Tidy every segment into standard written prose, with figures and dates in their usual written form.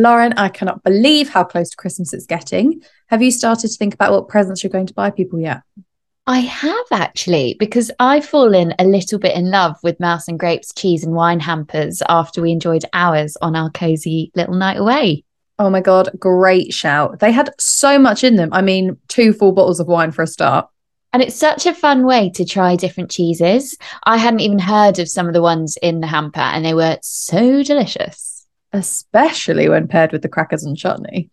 Lauren, I cannot believe how close to Christmas it's getting. Have you started to think about what presents you're going to buy people yet? I have actually, because I've fallen a little bit in love with Mouse and Grapes cheese and wine hampers after we enjoyed ours on our cozy little night away. Oh my God, great shout. They had so much in them. I mean, 2 full bottles of wine for a start. And it's such a fun way to try different cheeses. I hadn't even heard of some of the ones in the hamper and they were so delicious. Especially when paired with the crackers and chutney.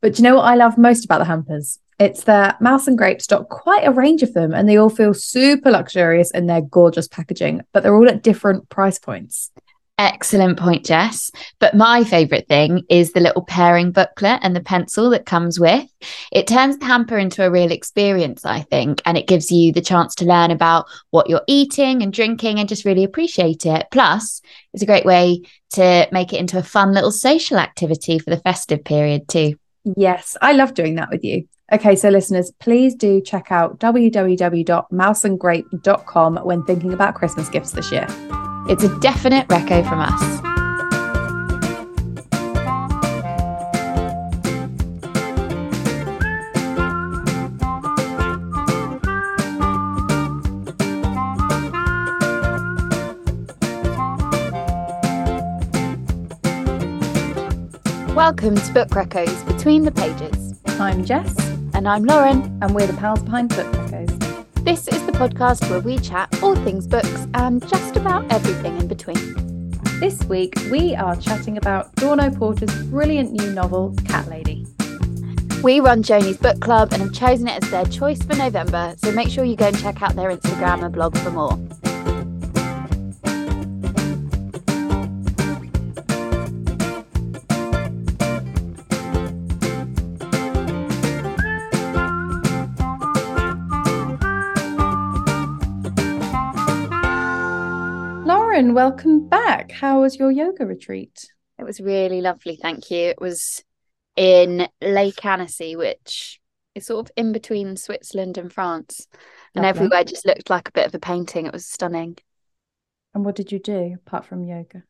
But do you know what I love most about the hampers? It's that Mouse and Grapes stock quite a range of them and they all feel super luxurious in their gorgeous packaging, but they're all at different price points. Excellent point, Jess. But my favourite thing is the little pairing booklet and the pencil that comes with. It turns the hamper into a real experience, I think, and it gives you the chance to learn about what you're eating and drinking and just really appreciate it. Plus, it's a great way to make it into a fun little social activity for the festive period too. Yes, I love doing that with you. Okay, so listeners, please do check out www.mouseandgrape.com when thinking about Christmas gifts this year. It's a definite reco from us. Welcome to Book Recos Between the Pages. I'm Jess. And I'm Lauren. And we're the pals behind Book Recos. This is the podcast where we chat all things books and just about everything in between. This week, we are chatting about Dawn O'Porter's brilliant new novel, Cat Lady. We run Joanie's Book Club and have chosen it as their choice for November, so make sure you go and check out their Instagram and blog for more. Welcome back. How was your yoga retreat? It was really lovely, thank you. It was in Lake Annecy, which is sort of in between Switzerland and France. Lovely. And everywhere just looked like a bit of a painting. It was stunning. And what did you do apart from yoga?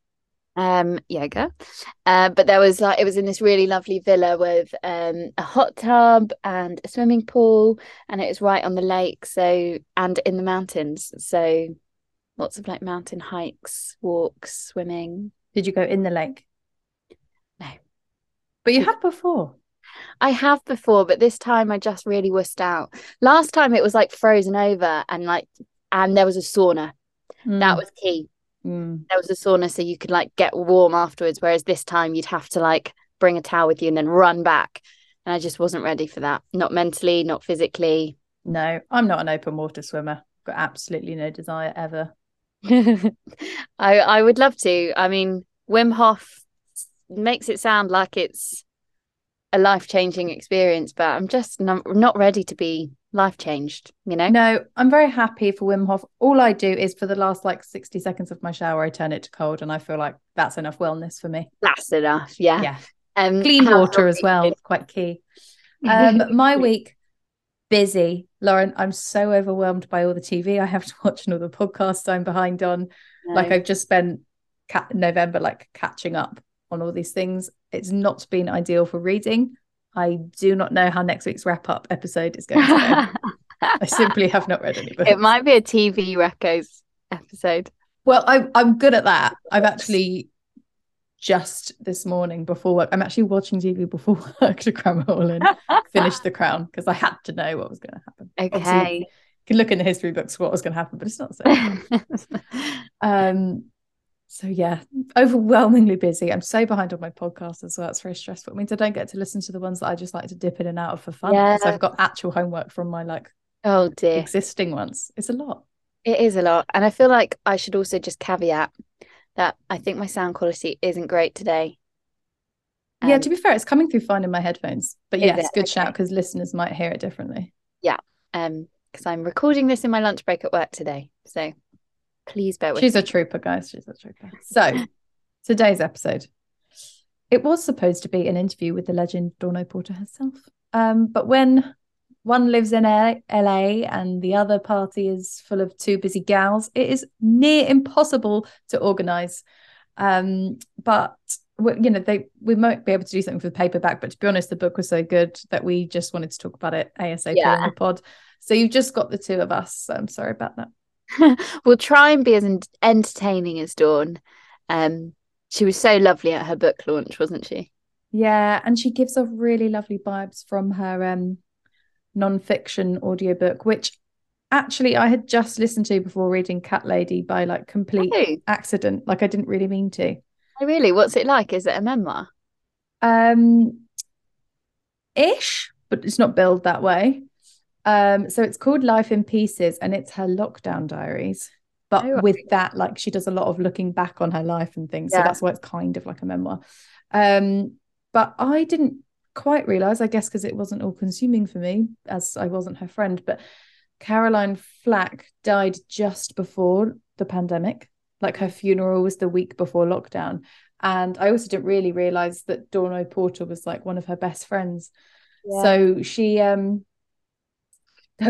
But there was it was in this really lovely villa with a hot tub and a swimming pool, and it was right on the lake and in the mountains. So lots of mountain hikes, walks, swimming. Did you go in the lake? No. But you have before. I have before, but this time I just really wussed out. Last time it was frozen over and and there was a sauna. Mm. That was key. Mm. There was a sauna so you could get warm afterwards, whereas this time you'd have to bring a towel with you and then run back. And I just wasn't ready for that. Not mentally, not physically. No, I'm not an open water swimmer. I've got absolutely no desire ever. I would love to. I mean, Wim Hof makes it sound like it's a life-changing experience, but I'm just not ready to be life-changed, you know? No, I'm very happy for Wim Hof. All I do is for the last 60 seconds of my shower, I turn it to cold and I feel like that's enough wellness for me. That's enough, yeah. Yeah. Clean water as well, quite key. My week, busy. Lauren, I'm so overwhelmed by all the TV I have to watch and all the podcasts I'm behind on. No. I've just spent November catching up on all these things. It's not been ideal for reading. I do not know how next week's wrap-up episode is going to go. I simply have not read any books. It might be a TV Recos episode. Well, I'm good at that. I've actually just this morning before work, I'm actually watching TV before work to cram it all in, finish The Crown, because I had to know what was going to happen. Okay. Obviously, you can look in the history books for what was going to happen, but it's not so. So yeah, overwhelmingly busy. I'm so behind on my podcast as well. It's very stressful. It means I don't get to listen to the ones that I just like to dip in and out of for fun, because I've got actual homework from my existing ones. It's a lot. It is a lot. And I feel like I should also just caveat that I think my sound quality isn't great today. Yeah, to be fair, it's coming through fine in my headphones. But yes, it's good shout, because listeners might hear it differently. Yeah, because I'm recording this in my lunch break at work today. So please bear with me. She's a trooper, guys. She's a trooper. So today's episode. It was supposed to be an interview with the legend Dawn O'Porter herself. But when one lives in LA and the other party is full of two busy gals, it is near impossible to organise. But you know, we might be able to do something for the paperback, but to be honest, the book was so good that we just wanted to talk about it ASAP on the pod. So you've just got the two of us. So I'm sorry about that. We'll try and be as entertaining as Dawn. She was so lovely at her book launch, wasn't she? Yeah, and she gives off really lovely vibes from her non-fiction audiobook, which actually I had just listened to before reading Cat Lady by like complete accident. Like I didn't really mean to. Oh, really? What's it like? Is it a memoir? Ish, but it's not billed that way. So it's called Life in Pieces, and it's her lockdown diaries. But with that, like, she does a lot of looking back on her life and things. Yeah. So that's why it's kind of like a memoir. But I didn't quite realise, I guess, because it wasn't all consuming for me, as I wasn't her friend. But Caroline Flack died just before the pandemic. Like her funeral was the week before lockdown. And I also didn't really realise that Dawn O'Porter was like one of her best friends. Yeah. So she, her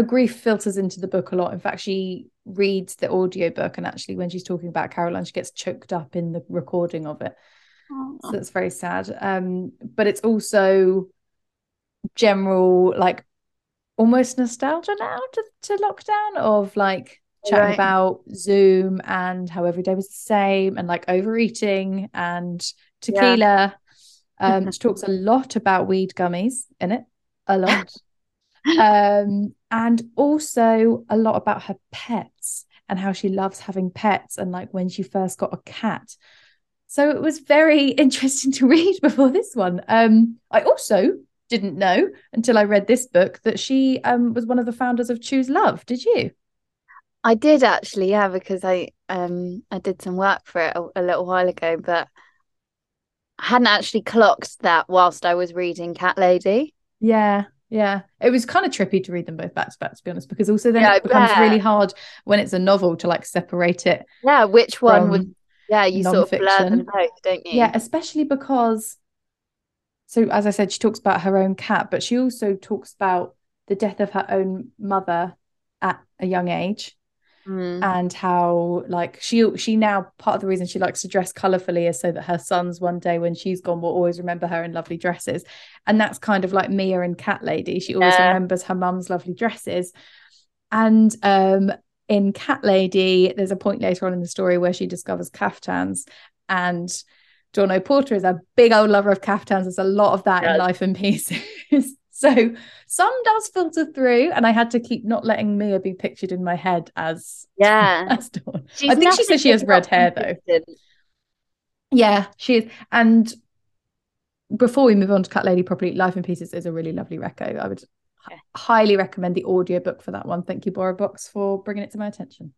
grief filters into the book a lot. In fact, she reads the audiobook, and actually when she's talking about Caroline, she gets choked up in the recording of it. Aww. So it's very sad. But it's also general, like almost nostalgia now to lockdown, of like chatting about Zoom and how every day was the same, and like overeating and tequila. Yeah. She talks a lot about weed gummies in it, a lot. And also a lot about her pets and how she loves having pets, and like when she first got a cat. So it was very interesting to read before this one. I also didn't know until I read this book that she was one of the founders of Choose Love. Did you? I did actually, yeah, because I did some work for it a little while ago, but I hadn't actually clocked that whilst I was reading Cat Lady. Yeah. Yeah, it was kind of trippy to read them both back to back, to be honest, because also then it becomes really hard when it's a novel to like separate it. Yeah, which one would? Yeah, you sort of blur them both, don't you? Yeah, especially because, so as I said, she talks about her own cat, but she also talks about the death of her own mother at a young age, and how like she now, part of the reason she likes to dress colourfully is so that her sons one day when she's gone will always remember her in lovely dresses. And that's kind of like Mia and Cat Lady. She always remembers her mum's lovely dresses. And in Cat Lady, there's a point later on in the story where she discovers caftans, and Dawn O'Porter is a big old lover of caftans. There's a lot of that in Life in Pieces. So some does filter through, and I had to keep not letting Mia be pictured in my head as Dawn. I think she says she has red hair though. Yeah, she is. And before we move on to Cat Lady properly, Life in Pieces is a really lovely reco. I would highly recommend the audiobook for that one. Thank you, BorrowBox, for bringing it to my attention.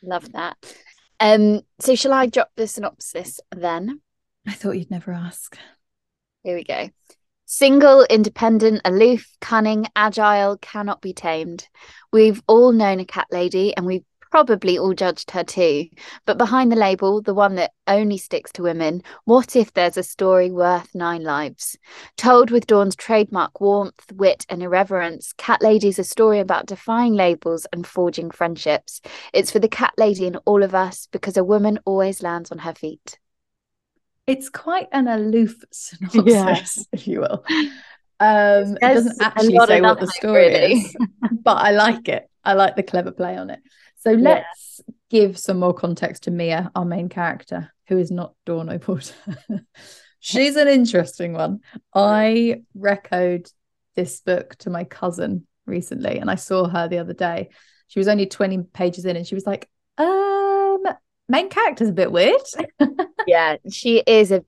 Love that. So shall I drop the synopsis then? I thought you'd never ask. Here we go. Single, independent, aloof, cunning, agile, cannot be tamed. We've all known a cat lady, and we've probably all judged her too. But behind the label, the one that only sticks to women, what if there's a story worth 9 lives? Told with Dawn's trademark warmth, wit and irreverence, Cat Lady's a story about defying labels and forging friendships. It's for the cat lady in all of us, because a woman always lands on her feet. It's quite an aloof synopsis, if you will. It doesn't actually say what the story is, but I like it. I like the clever play on it. So let's give some more context to Mia, our main character, who is not Dawn O'Porter. She's an interesting one. I reccod this book to my cousin recently, and I saw her the other day. She was only 20 pages in, and she was like, main character's a bit weird. Yeah, she's an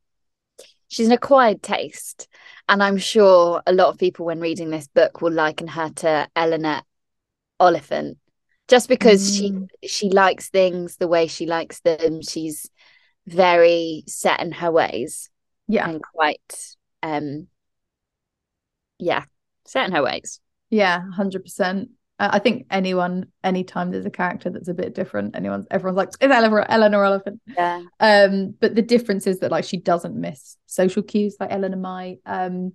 acquired taste, and I'm sure a lot of people when reading this book will liken her to Eleanor Oliphant, just because she likes things the way she likes them. She's very set in her ways, and quite set in her ways. 100%. I think anytime there's a character that's a bit different, everyone's like, it's Eleanor Oliphant. Yeah. But the difference is that like she doesn't miss social cues like Eleanor might. And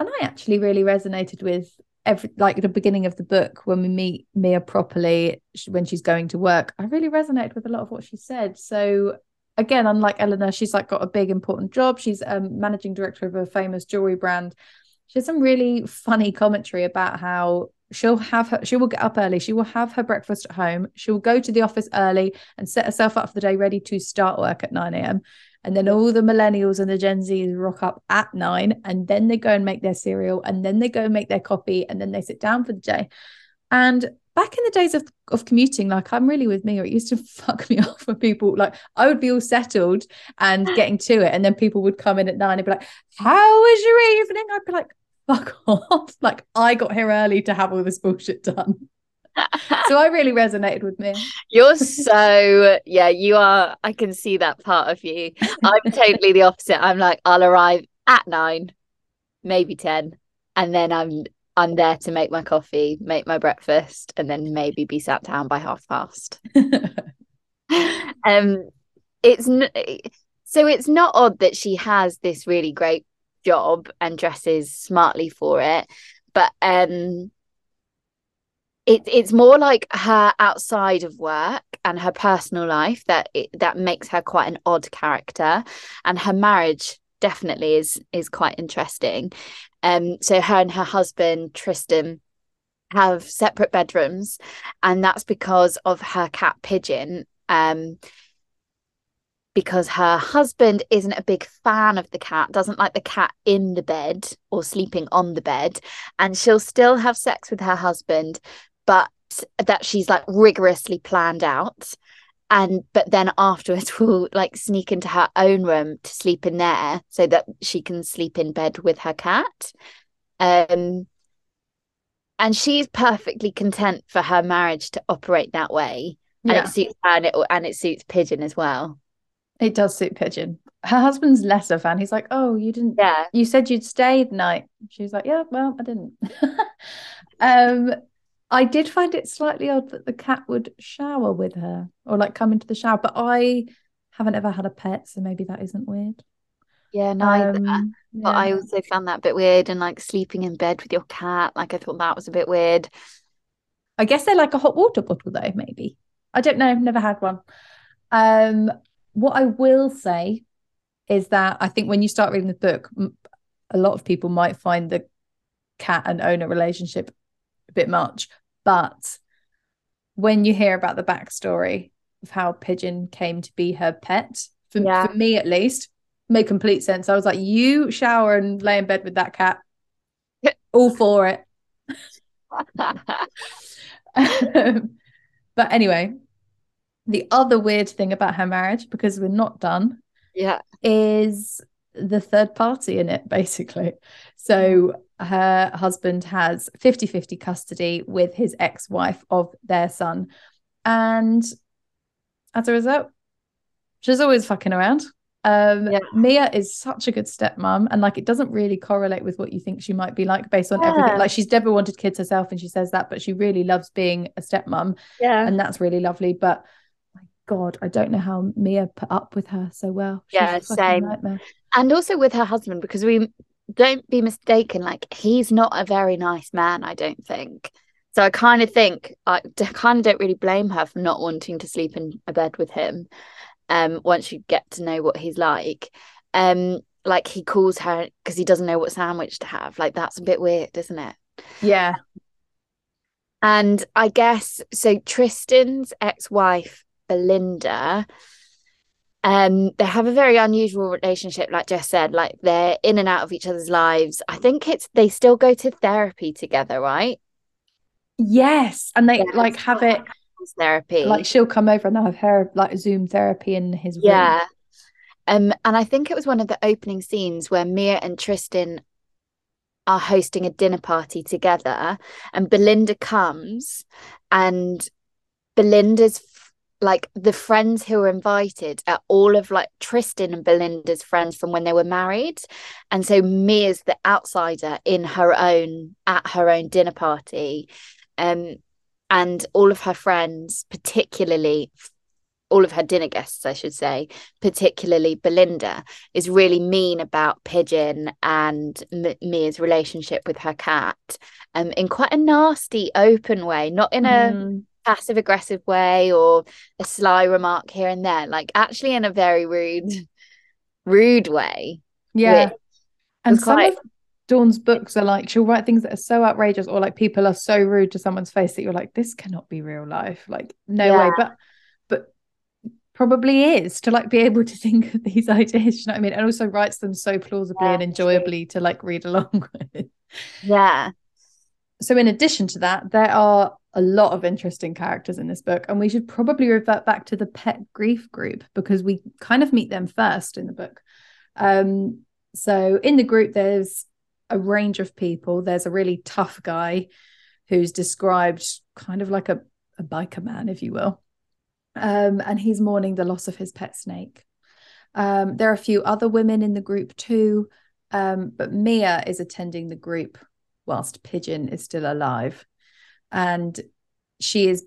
I actually really resonated with the beginning of the book when we meet Mia properly when she's going to work. I really resonate with a lot of what she said. So again, unlike Eleanor, she's like got a big important job. She's managing director of a famous jewelry brand. She has some really funny commentary about how she will get up early, she will have her breakfast at home, she will go to the office early and set herself up for the day ready to start work at 9 a.m. And then all the millennials and the Gen Zs rock up at 9, and then they go and make their cereal, and then they go and make their coffee, and then they sit down for the day. And back in the days of commuting, like, I'm really with Mia, it used to fuck me off when people, like, I would be all settled and getting to it, and then people would come in at 9 and be like, how was your evening? I'd be like, fuck off. Like, I got here early to have all this bullshit done. So I really resonated with Mia. You're so, yeah, you are. I can see that part of you. I'm totally the opposite. I'm like, I'll arrive at 9, maybe 10, and then I'm there to make my coffee, make my breakfast, and then maybe be sat down by half past. It's not odd that she has this really great job and dresses smartly for it, but it's more like her outside of work and her personal life that makes her quite an odd character, and her marriage definitely is quite interesting. So her and her husband Tristan have separate bedrooms, and that's because of her cat Pigeon, because her husband isn't a big fan of the cat, doesn't like the cat in the bed or sleeping on the bed, and she'll still have sex with her husband, but that she's like rigorously planned out. But then afterwards will like sneak into her own room to sleep in there so that she can sleep in bed with her cat. And she's perfectly content for her marriage to operate that way. Yeah. And it suits her, and it suits Pigeon as well. It does suit Pigeon. Her husband's less a fan. He's like, oh, you didn't. Yeah. You said you'd stay the night. She's like, yeah, well, I didn't. I did find it slightly odd that the cat would shower with her or like come into the shower, but I haven't ever had a pet, so maybe that isn't weird. Yeah, neither. But yeah. I also found that a bit weird, and like sleeping in bed with your cat, like I thought that was a bit weird. I guess they're like a hot water bottle though, maybe. I don't know, I've never had one. What I will say is that I think when you start reading the book, a lot of people might find the cat and owner relationship a bit much, but when you hear about the backstory of how Pigeon came to be her pet, for me at least, made complete sense. I was like, you shower and lay in bed with that cat, all for it. But anyway, the other weird thing about her marriage, because we're not done, is the third party in it, basically. So her husband has 50-50 custody with his ex-wife of their son, and as a result she's always fucking around. Mia is such a good stepmom, and like it doesn't really correlate with what you think she might be like based on everything. Like, she's never wanted kids herself, and she says that, but she really loves being a stepmom, and that's really lovely. But my god, I don't know how Mia put up with her so well. She's a fucking nightmare. And also with her husband, because we don't be mistaken, like he's not a very nice man, I don't think. So I kind of think I don't really blame her for not wanting to sleep in a bed with him once you get to know what he's like. Like, he calls her because he doesn't know what sandwich to have. Like, that's a bit weird, isn't it? Yeah. And I guess so Tristan's ex-wife Belinda, they have a very unusual relationship, like Jess said, like they're in and out of each other's lives. I think they still go to therapy together, right? Yes. And they like have it therapy. Like, she'll come over and they'll have her like Zoom therapy in his room. Yeah. And I think it was one of the opening scenes where Mia and Tristan are hosting a dinner party together, and Belinda comes, and Belinda's like the friends who were invited are all of like Tristan and Belinda's friends from when they were married, and so Mia's the outsider at her own dinner party, and all of her friends, particularly all of her dinner guests, I should say, particularly Belinda, is really mean about Pigeon and Mia's relationship with her cat, in quite a nasty, open way, not in a passive aggressive way or a sly remark here and there, like actually in a very rude way. Yeah. And some of Dawn's books are like, she'll write things that are so outrageous or like people are so rude to someone's face that you're like, this cannot be real life. Like, no way. But probably is, to like be able to think of these ideas, you know what I mean? And also writes them so plausibly and enjoyably to like read along with. Yeah. So in addition to that, there are a lot of interesting characters in this book, and we should probably revert back to the pet grief group because we kind of meet them first in the book. So in the group, there's a range of people. There's a really tough guy who's described kind of like a biker man, if you will. And he's mourning the loss of his pet snake. There are a few other women in the group too, but Mia is attending the group whilst Pigeon is still alive. And she is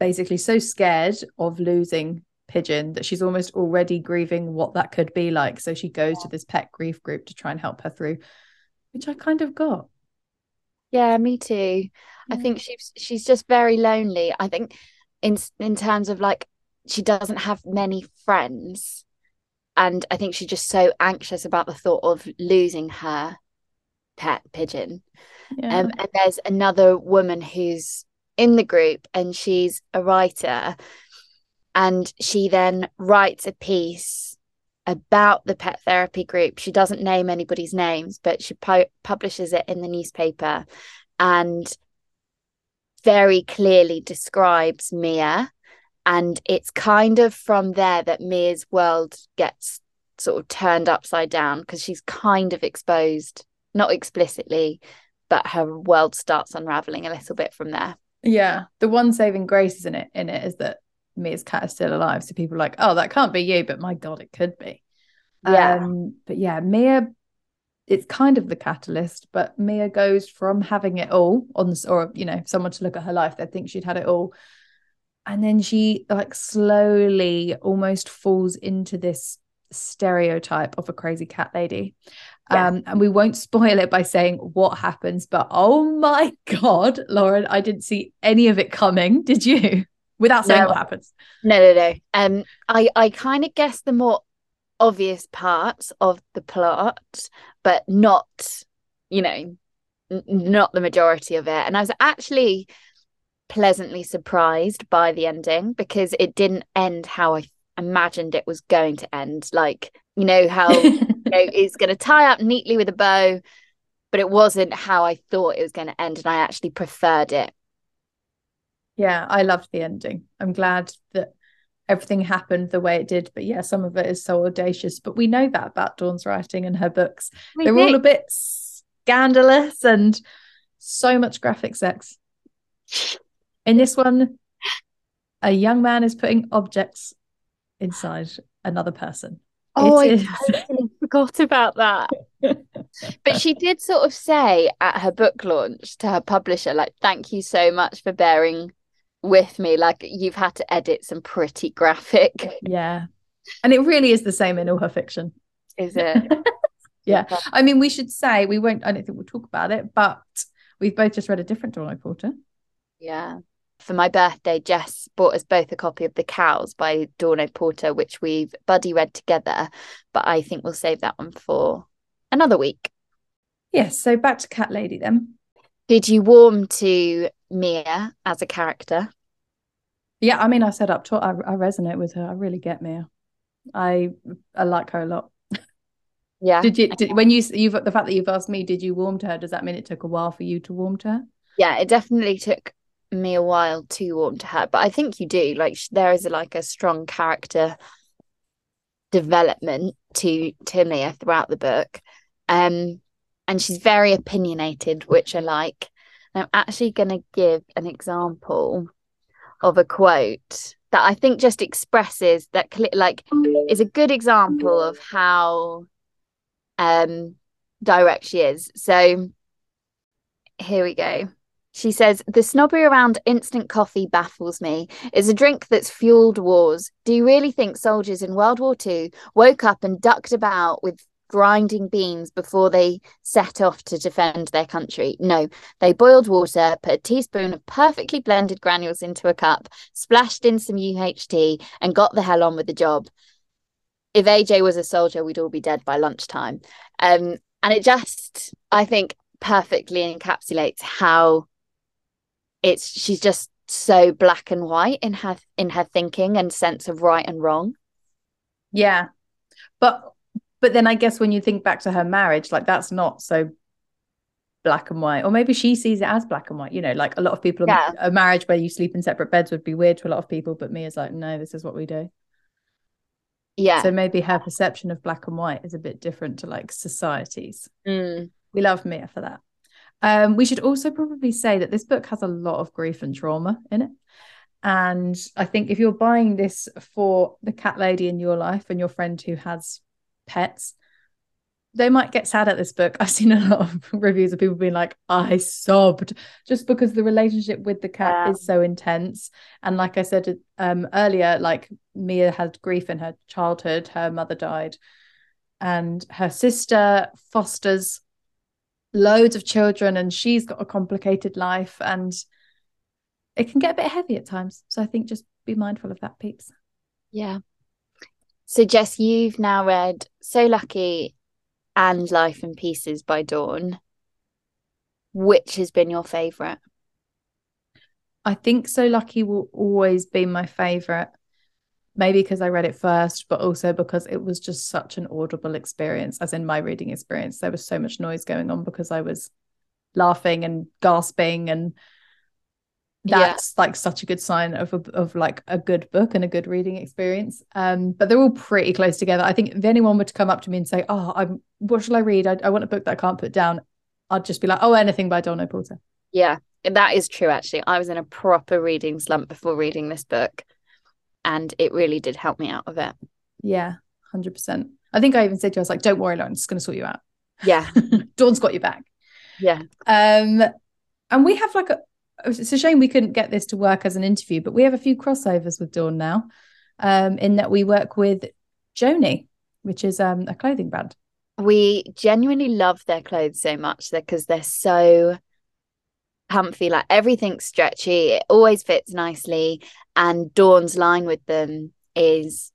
basically so scared of losing Pigeon that she's almost already grieving what that could be like. So she goes to this pet grief group to try and help her through, which I kind of got. Yeah, me too. Yeah. I think she's just very lonely. I think in terms of like, she doesn't have many friends. And I think she's just so anxious about the thought of losing her pet Pigeon. Yeah. And there's another woman who's in the group and she's a writer, and she then writes a piece about the pet therapy group. She doesn't name anybody's names, but she publishes it in the newspaper and very clearly describes Mia. And it's kind of from there that Mia's world gets sort of turned upside down, because she's kind of exposed, not explicitly, but her world starts unraveling a little bit from there. Yeah. The one saving grace in it is that Mia's cat is still alive. So people are like, oh, that can't be you, but my God, it could be. Yeah. But yeah, Mia, it's kind of the catalyst, but Mia goes from having it all someone to look at her life that thinks she'd had it all. And then she like slowly almost falls into this stereotype of a crazy cat lady. Yeah. And we won't spoil it by saying what happens, but oh my God, Lauren, I didn't see any of it coming, did you? Without saying what happens. No. I kind of guessed the more obvious parts of the plot, but not the majority of it. And I was actually pleasantly surprised by the ending, because it didn't end how I imagined it was going to end. Like, you know how it's going to tie up neatly with a bow, but it wasn't how I thought it was going to end, and I actually preferred it. Yeah, I loved the ending. I'm glad that everything happened the way it did, but yeah, some of it is so audacious, but we know that about Dawn's writing and her books. They're all a bit scandalous and so much graphic sex. In this one, a young man is putting objects inside another person. Oh, I totally forgot about that. But she did sort of say at her book launch to her publisher, like, thank you so much for bearing with me. Like, you've had to edit some pretty graphic. Yeah. And it really is the same in all her fiction. Is it? Yeah. I mean, we should say I don't think we'll talk about it, but we've both just read a different Dawn O'Porter. Yeah. For my birthday, Jess bought us both a copy of The Cows by Dawn O'Porter, which we've buddy read together, but I think we'll save that one for another week. Yes, so back to Cat Lady then. Did you warm to Mia as a character? Yeah, I mean, I said up top, I resonate with her. I really get Mia. I like her a lot. Yeah. The fact that you've asked me, did you warm to her? Does that mean it took a while for you to warm to her? Yeah, it definitely took me a while to warm to her, but I think you do. Like, there is like a strong character development to Mia throughout the book, and she's very opinionated, which I like. And I'm actually going to give an example of a quote that I think just expresses that, like, is a good example of how direct she is. So here we go. She says, "The snobbery around instant coffee baffles me. It's a drink that's fueled wars. Do you really think soldiers in World War II woke up and ducked about with grinding beans before they set off to defend their country. No, they boiled water, put a teaspoon of perfectly blended granules into a cup, splashed in some UHT, and got the hell on with the job. If AJ was a soldier, we'd all be dead by lunchtime. And it just, I think, perfectly encapsulates how it's, she's just so black and white in her thinking and sense of right and wrong. Yeah. But then I guess when you think back to her marriage, like, that's not so black and white. Or maybe she sees it as black and white, you know, like a lot of people, yeah, a marriage where you sleep in separate beds would be weird to a lot of people, but Mia's like, no, this is what we do. Yeah. So maybe her perception of black and white is a bit different to like society's. Mm. We love Mia for that. We should also probably say that this book has a lot of grief and trauma in it. And I think if you're buying this for the cat lady in your life and your friend who has pets, they might get sad at this book. I've seen a lot of reviews of people being like, I sobbed, just because the relationship with the cat is so intense. And like I said earlier, like, Mia had grief in her childhood. Her mother died and her sister fosters loads of children, and she's got a complicated life, and it can get a bit heavy at times. So I think just be mindful of that, peeps. Yeah. So Jess, you've now read So Lucky and Life in Pieces by Dawn. Which has been your favourite? I think So Lucky will always be my favourite, maybe because I read it first, but also because it was just such an audible experience, as in my reading experience. There was so much noise going on because I was laughing and gasping, and that's like such a good sign of like a good book and a good reading experience. But they're all pretty close together. I think if anyone were to come up to me and say, oh, what shall I read? I want a book that I can't put down, I'd just be like, oh, anything by Dawn O'Porter. Yeah, that is true, actually. I was in a proper reading slump before reading this book, and it really did help me out of it. Yeah, 100%. I think I even said to you, I was like, don't worry, Lauren, I'm just going to sort you out. Yeah. Dawn's got you back. Yeah. And we have like it's a shame we couldn't get this to work as an interview, but we have a few crossovers with Dawn now, in that we work with Joanie, which is a clothing brand. We genuinely love their clothes so much because they're so comfy, like everything's stretchy, it always fits nicely, and Dawn's line with them is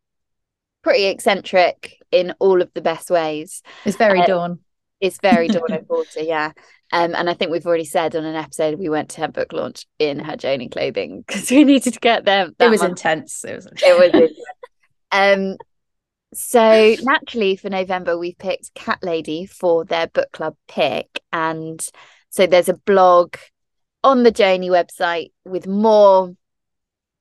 pretty eccentric in all of the best ways. It's very Dawn. It's very Dawn O'Porter, yeah. And I think we've already said on an episode we went to her book launch in her Joanie clothing because we needed to get there. It was intense. So naturally for November we've picked Cat Lady for their book club pick, and so there's a blog on the Joanie website with more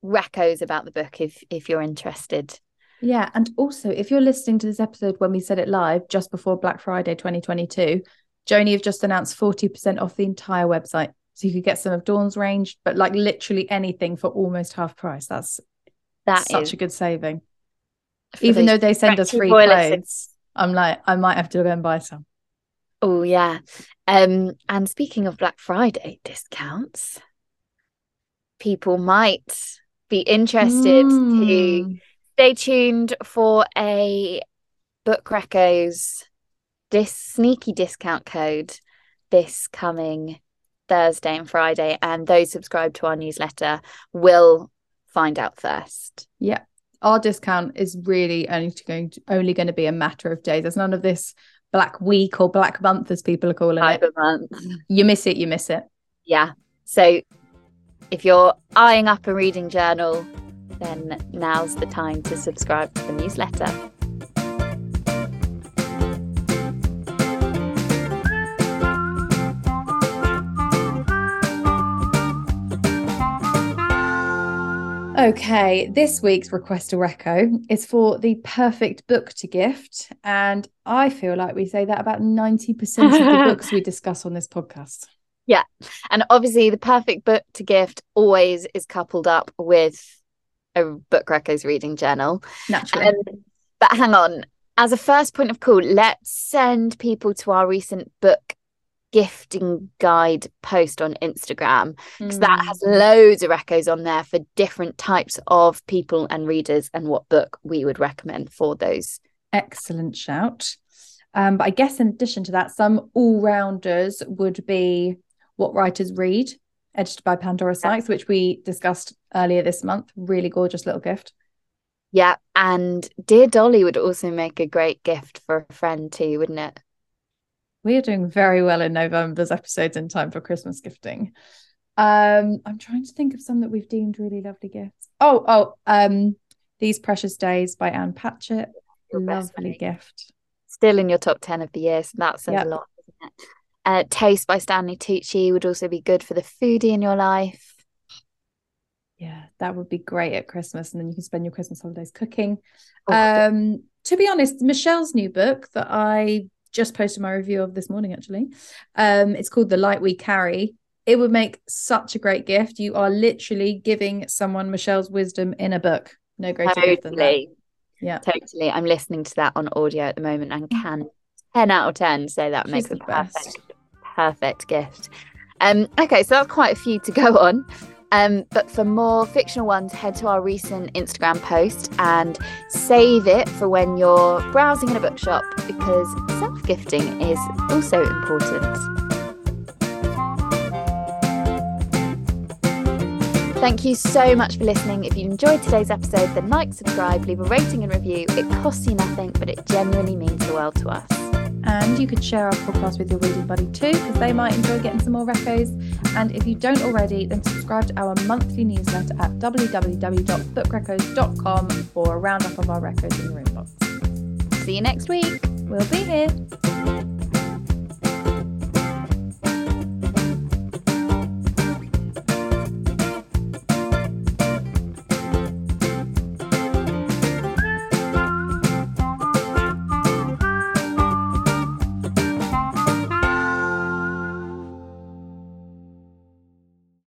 recos about the book if you're interested. Yeah, and also if you're listening to this episode when we said it live just before Black Friday 2022. Joanie have just announced 40% off the entire website. So you could get some of Dawn's range, but like literally anything for almost half price. That's such a good saving. Even though they send us free clothes, I'm like, I might have to go and buy some. Oh, yeah. And speaking of Black Friday discounts, people might be interested to stay tuned for a Book Recos this sneaky discount code this coming Thursday and Friday, and those subscribed to our newsletter will find out first. Yeah, our discount is really only going to be a matter of days. There's none of this Black Week or Black Month, as people are calling it. Month. You miss it. Yeah. So if you're eyeing up a reading journal, then now's the time to subscribe to the newsletter. Okay, this week's Request a Reco is for the perfect book to gift, and I feel like we say that about 90% of the books we discuss on this podcast. Yeah, and obviously the perfect book to gift always is coupled up with a Book Reco's reading journal. Naturally. But hang on, as a first point of call, let's send people to our recent book gifting guide post on Instagram, because that has loads of recos on there for different types of people and readers and what book we would recommend for those. Excellent shout. But I guess in addition to that, some all-rounders would be What Writers Read, edited by Pandora Sykes, which we discussed earlier this month. Really gorgeous little gift. Yeah, and Dear Dolly would also make a great gift for a friend too, wouldn't it? We are doing very well in November's episodes in time for Christmas gifting. I'm trying to think of some that we've deemed really lovely gifts. These Precious Days by Anne Patchett. Lovely gift. Still in your top 10 of the year, so that says a lot, isn't it? Taste by Stanley Tucci would also be good for the foodie in your life. Yeah, that would be great at Christmas, and then you can spend your Christmas holidays cooking. To be honest, Michelle's new book that I just posted my review of this morning, actually, it's called The Light We Carry. It would make such a great gift. You are literally giving someone Michelle's wisdom in a book. No greater gift than that. Yeah, totally. I'm listening to that on audio at the moment and can 10 out of 10 say that makes a perfect gift. Okay, so that's quite a few to go on. But for more fictional ones, head to our recent Instagram post and save it for when you're browsing in a bookshop, because self-gifting is also important. Thank you so much for listening. If you enjoyed today's episode, then like, subscribe, leave a rating and review. It costs you nothing, but it genuinely means the world to us. And you could share our podcast with your reading buddy too, because they might enjoy getting some more recos. And if you don't already, then subscribe to our monthly newsletter at www.bookrecos.com for a roundup of our recos in your inbox. See you next week. We'll be here.